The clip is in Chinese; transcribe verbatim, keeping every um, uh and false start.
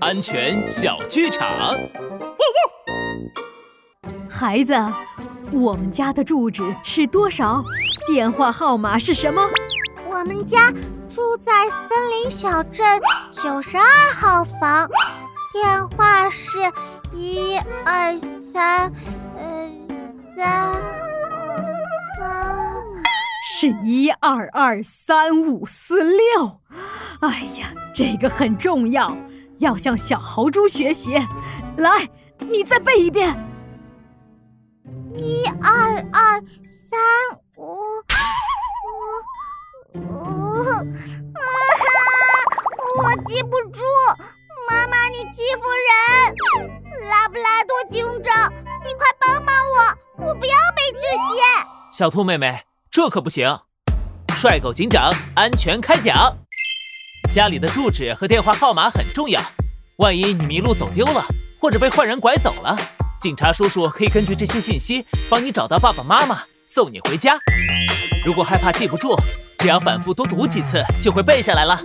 安全小剧场。呜呜！孩子，我们家的住址是多少？电话号码是什么？我们家住在森林小镇九十二号房，电话是一二三，呃，三，呃，三，是一二二三五四六。哎呀，这个很重要，要向小豪猪学习。来，你再背一遍。一二二三五五。哦啊、我记不住，妈妈你欺负人！拉布拉多警长，你快帮帮我，我不要背这些。小兔妹妹，这可不行！帅狗警长，安全开讲。家里的住址和电话号码很重要，万一你迷路走丢了，或者被坏人拐走了，警察叔叔可以根据这些信息帮你找到爸爸妈妈，送你回家。如果害怕记不住，只要反复多读几次，就会背下来了。